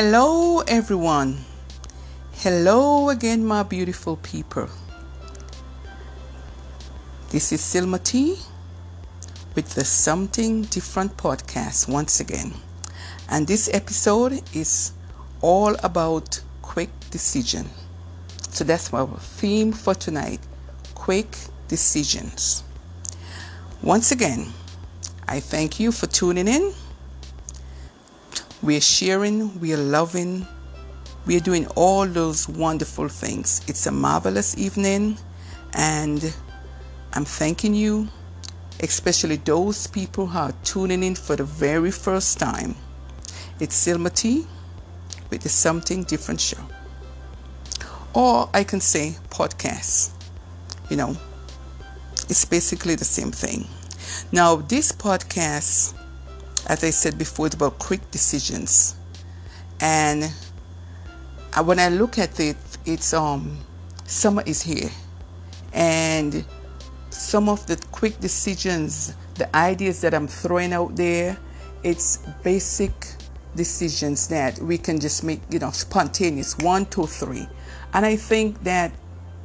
Hello everyone. Hello again, my beautiful people. This is Silma T with the Something Different podcast once again. And this episode is all about quick decision. So that's our theme for tonight, quick decisions. Once again, I thank you for tuning in. We're sharing, we're loving, we're doing all those wonderful things. It's a marvelous evening, and I'm thanking you, especially those people who are tuning in for the very first time. It's Silma T with the Something Different show. Or I can say podcast. You know, it's basically the same thing. Now, this podcast, as I said before, it's about quick decisions. And when I look at it, it's summer is here. And some of the quick decisions, the ideas that I'm throwing out there, it's basic decisions that we can just make, you know, spontaneous, 1, 2, 3. And I think that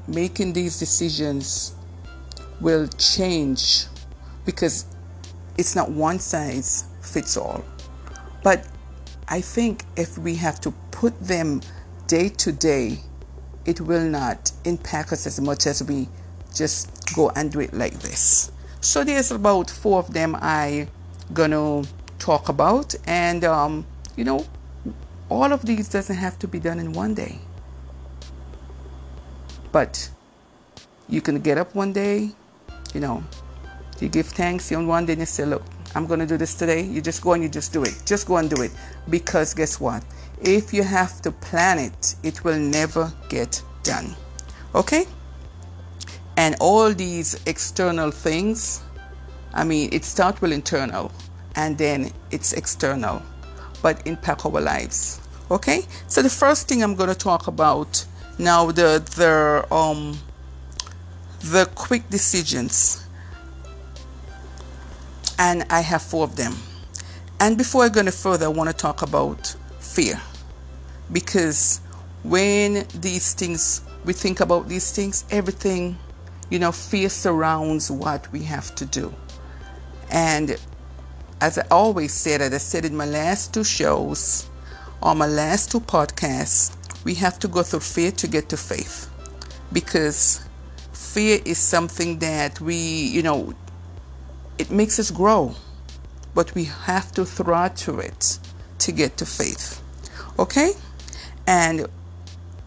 making these decisions will change, because it's not one size fits all. But I think if we have to put them day to day, it will not impact us as much as we just go and do it like this. So there's about 4 of them I gonna talk about, and you know, all of these doesn't have to be done in one day. But you can get up one day, you know, you give thanks, you on one day and you say, look, I'm going to do this today. You just go and you just do it. Just go and do it. Because guess what? If you have to plan it, it will never get done. Okay? And all these external things, I mean, it starts with internal and then it's external, but impact our lives. Okay? So the first thing I'm going to talk about now, the quick decisions. And I have 4 of them. And before I go any further, I want to talk about fear. Because when these things, we think about these things, everything, you know, fear surrounds what we have to do. And as I always said, as I said in my last 2 shows, on my last 2 podcasts, we have to go through fear to get to faith. Because fear is something that we, you know, it makes us grow, but we have to throttle it to get to faith. Okay? And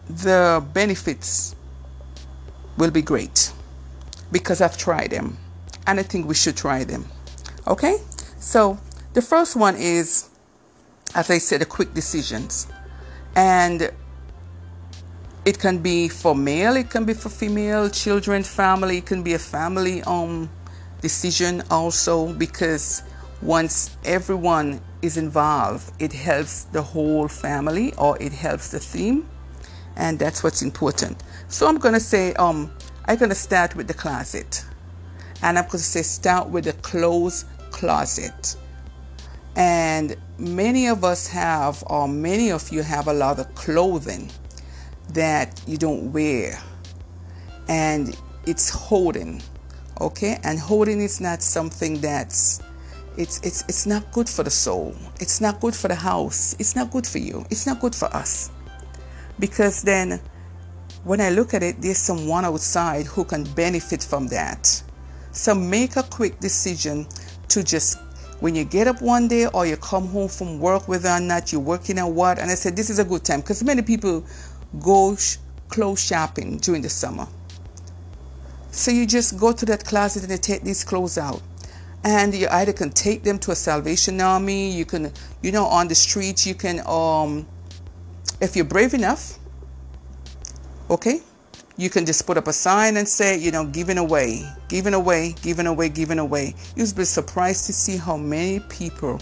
the benefits will be great because I've tried them, and I think we should try them. Okay? So the first one is, as I said, the quick decisions. And it can be for male, it can be for female, children, family, it can be a family decision also, because once everyone is involved, it helps the whole family, or it helps the theme, and that's what's important. So I'm gonna say, I'm gonna start with the closet, and I'm gonna say start with the clothes closet. And many of us have, or many of you have, a lot of clothing that you don't wear, and it's holding. Okay, and hoarding is not something that's, it's not good for the soul. It's not good for the house. It's not good for you. It's not good for us. Because then when I look at it, there's someone outside who can benefit from that. So make a quick decision to just, when you get up one day or you come home from work, whether or not you're working or what, and I said this is a good time, because many people go clothes shopping during the summer. So you just go to that closet and you take these clothes out. And you either can take them to a Salvation Army. You can, you know, on the streets, you can, if you're brave enough, okay, you can just put up a sign and say, you know, giving away, giving away, giving away, giving away. You'll be surprised to see how many people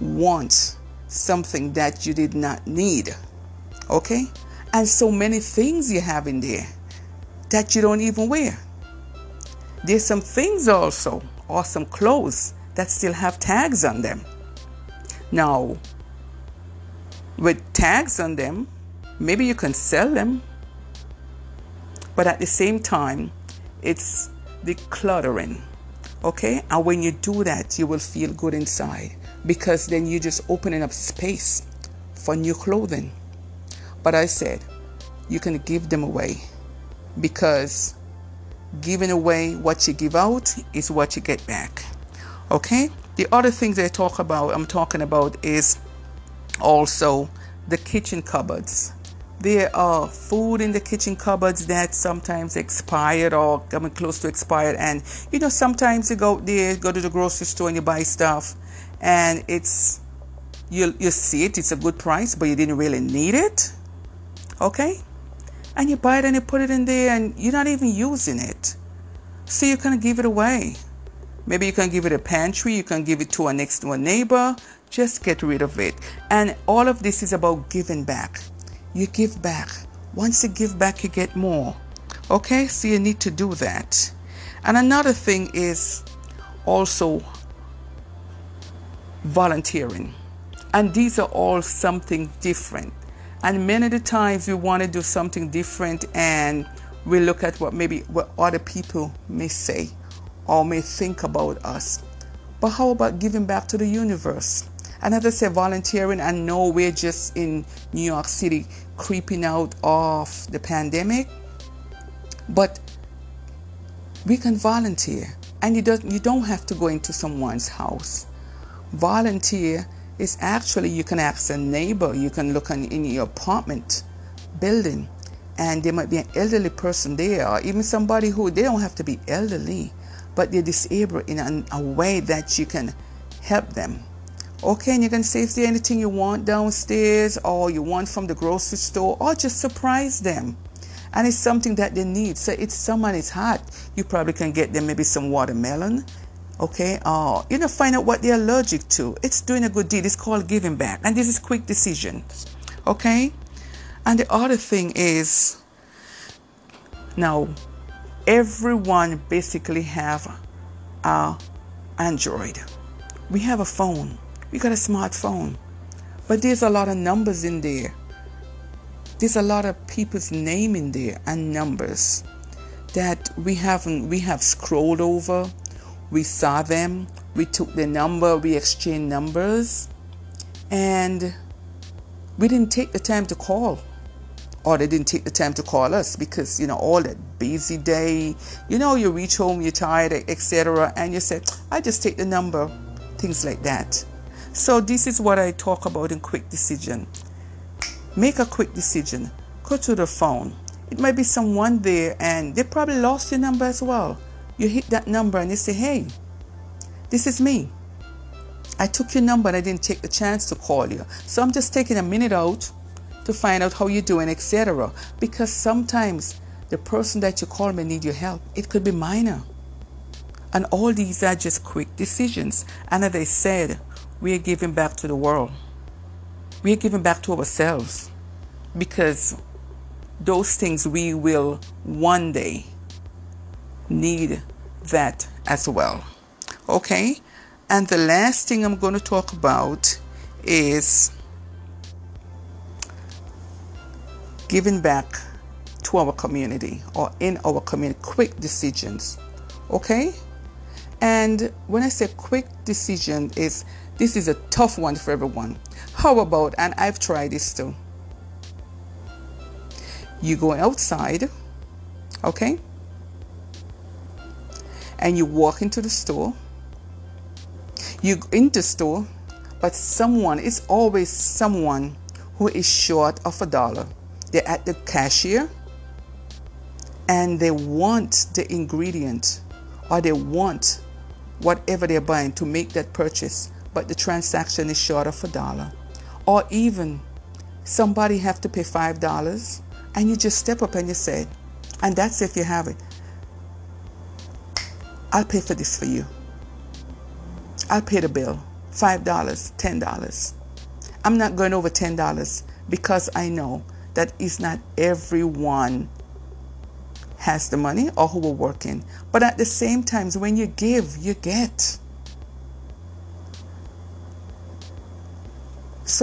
want something that you did not need, okay? And so many things you have in there that you don't even wear. There's some things also, or some clothes that still have tags on them. Now, with tags on them. Maybe you can sell them. But at the same time, it's decluttering. Okay? And when you do that, you will feel good inside, because then you're just opening up space for new clothing. But I said, you can give them away, because giving away what you give out is what you get back. Okay? The other things I'm talking about is also the kitchen cupboards. There are food in the kitchen cupboards that sometimes expired or coming close to expired. And, you know, sometimes you go there, go to the grocery store and you buy stuff. And you see it, it's a good price, but you didn't really need it. Okay? And you buy it and you put it in there and you're not even using it. So you can give it away. Maybe you can give it a pantry. You can give it to a next door neighbor. Just get rid of it. And all of this is about giving back. You give back. Once you give back, you get more. Okay? So you need to do that. And another thing is also volunteering. And these are all something different. And many of the times we want to do something different and we look at what other people may say or may think about us. But how about giving back to the universe? And as I say, volunteering, I know we're just in New York City creeping out of the pandemic, but we can volunteer. And you don't have to go into someone's house. Volunteer is actually, you can ask a neighbor, you can look in your apartment building, and there might be an elderly person there, or even somebody who, they don't have to be elderly, but they're disabled in a way that you can help them. Okay, and you can say if there's anything you want downstairs or you want from the grocery store, or just surprise them. And it's something that they need. So it's someone is hot. You probably can get them maybe some watermelon. Okay, or, you know, find out what they're allergic to. It's doing a good deed. It's called giving back. And this is quick decisions. Okay? And the other thing is, now, everyone basically have an Android. We have a phone. We got a smartphone. But there's a lot of numbers in there. There's a lot of people's name in there and numbers that we have scrolled over. We saw them, we took their number, we exchanged numbers, and we didn't take the time to call. Or they didn't take the time to call us because, you know, all that busy day, you know, you reach home, you're tired, etc. And you say, I just take the number, things like that. So this is what I talk about in quick decision. Make a quick decision. Go to the phone. It might be someone there and they probably lost your number as well. You hit that number and they say, hey, this is me. I took your number and I didn't take the chance to call you. So I'm just taking a minute out to find out how you're doing, etc. Because sometimes the person that you call may need your help. It could be minor. And all these are just quick decisions. And as I said, we are giving back to the world. We are giving back to ourselves. Because those things we will one day need that as well. Okay? And the last thing I'm going to talk about is giving back to our community or in our community. Quick decisions. Okay? And when I say quick decision, this is a tough one for everyone. How about, and I've tried this too, you go outside, okay? And you walk into the store. You go into the store, but someone, it's always someone who is short of $1. They're at the cashier and they want the ingredient or they want whatever they're buying to make that purchase, but the transaction is short of $1. Or even somebody have to pay $5 and you just step up and you say, and that's if you have it, I'll pay for this for you. I'll pay the bill. $5, $10. I'm not going over $10 because I know that is not everyone has the money or who are working. But at the same time, when you give, you get.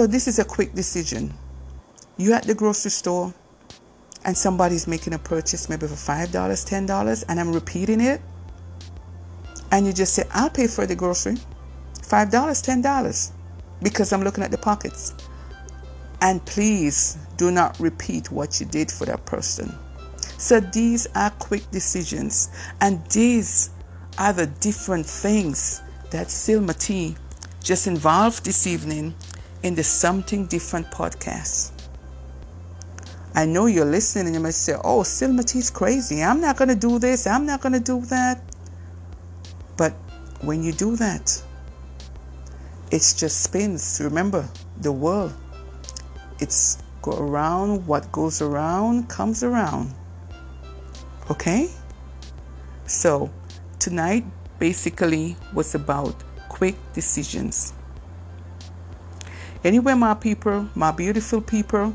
So this is a quick decision. You're at the grocery store and somebody's making a purchase maybe for $5, $10, and I'm repeating it. And you just say, I'll pay for the grocery, $5, $10, because I'm looking at the pockets. And please do not repeat what you did for that person. So these are quick decisions. And these are the different things that Silma T just involved this evening in the Something Different podcast. I know you're listening and you might say, oh, Silma T is crazy. I'm not going to do this. I'm not going to do that. But when you do that, it just spins. Remember, the world. It's go around. What goes around comes around. Okay? So tonight basically was about quick decisions. Anyway, my people, my beautiful people,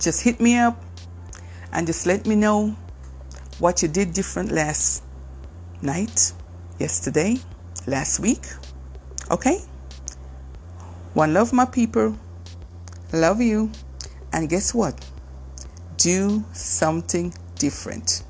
just hit me up and just let me know what you did different last night, yesterday, last week. Okay? One love, my people. Love you. And guess what? Do something different.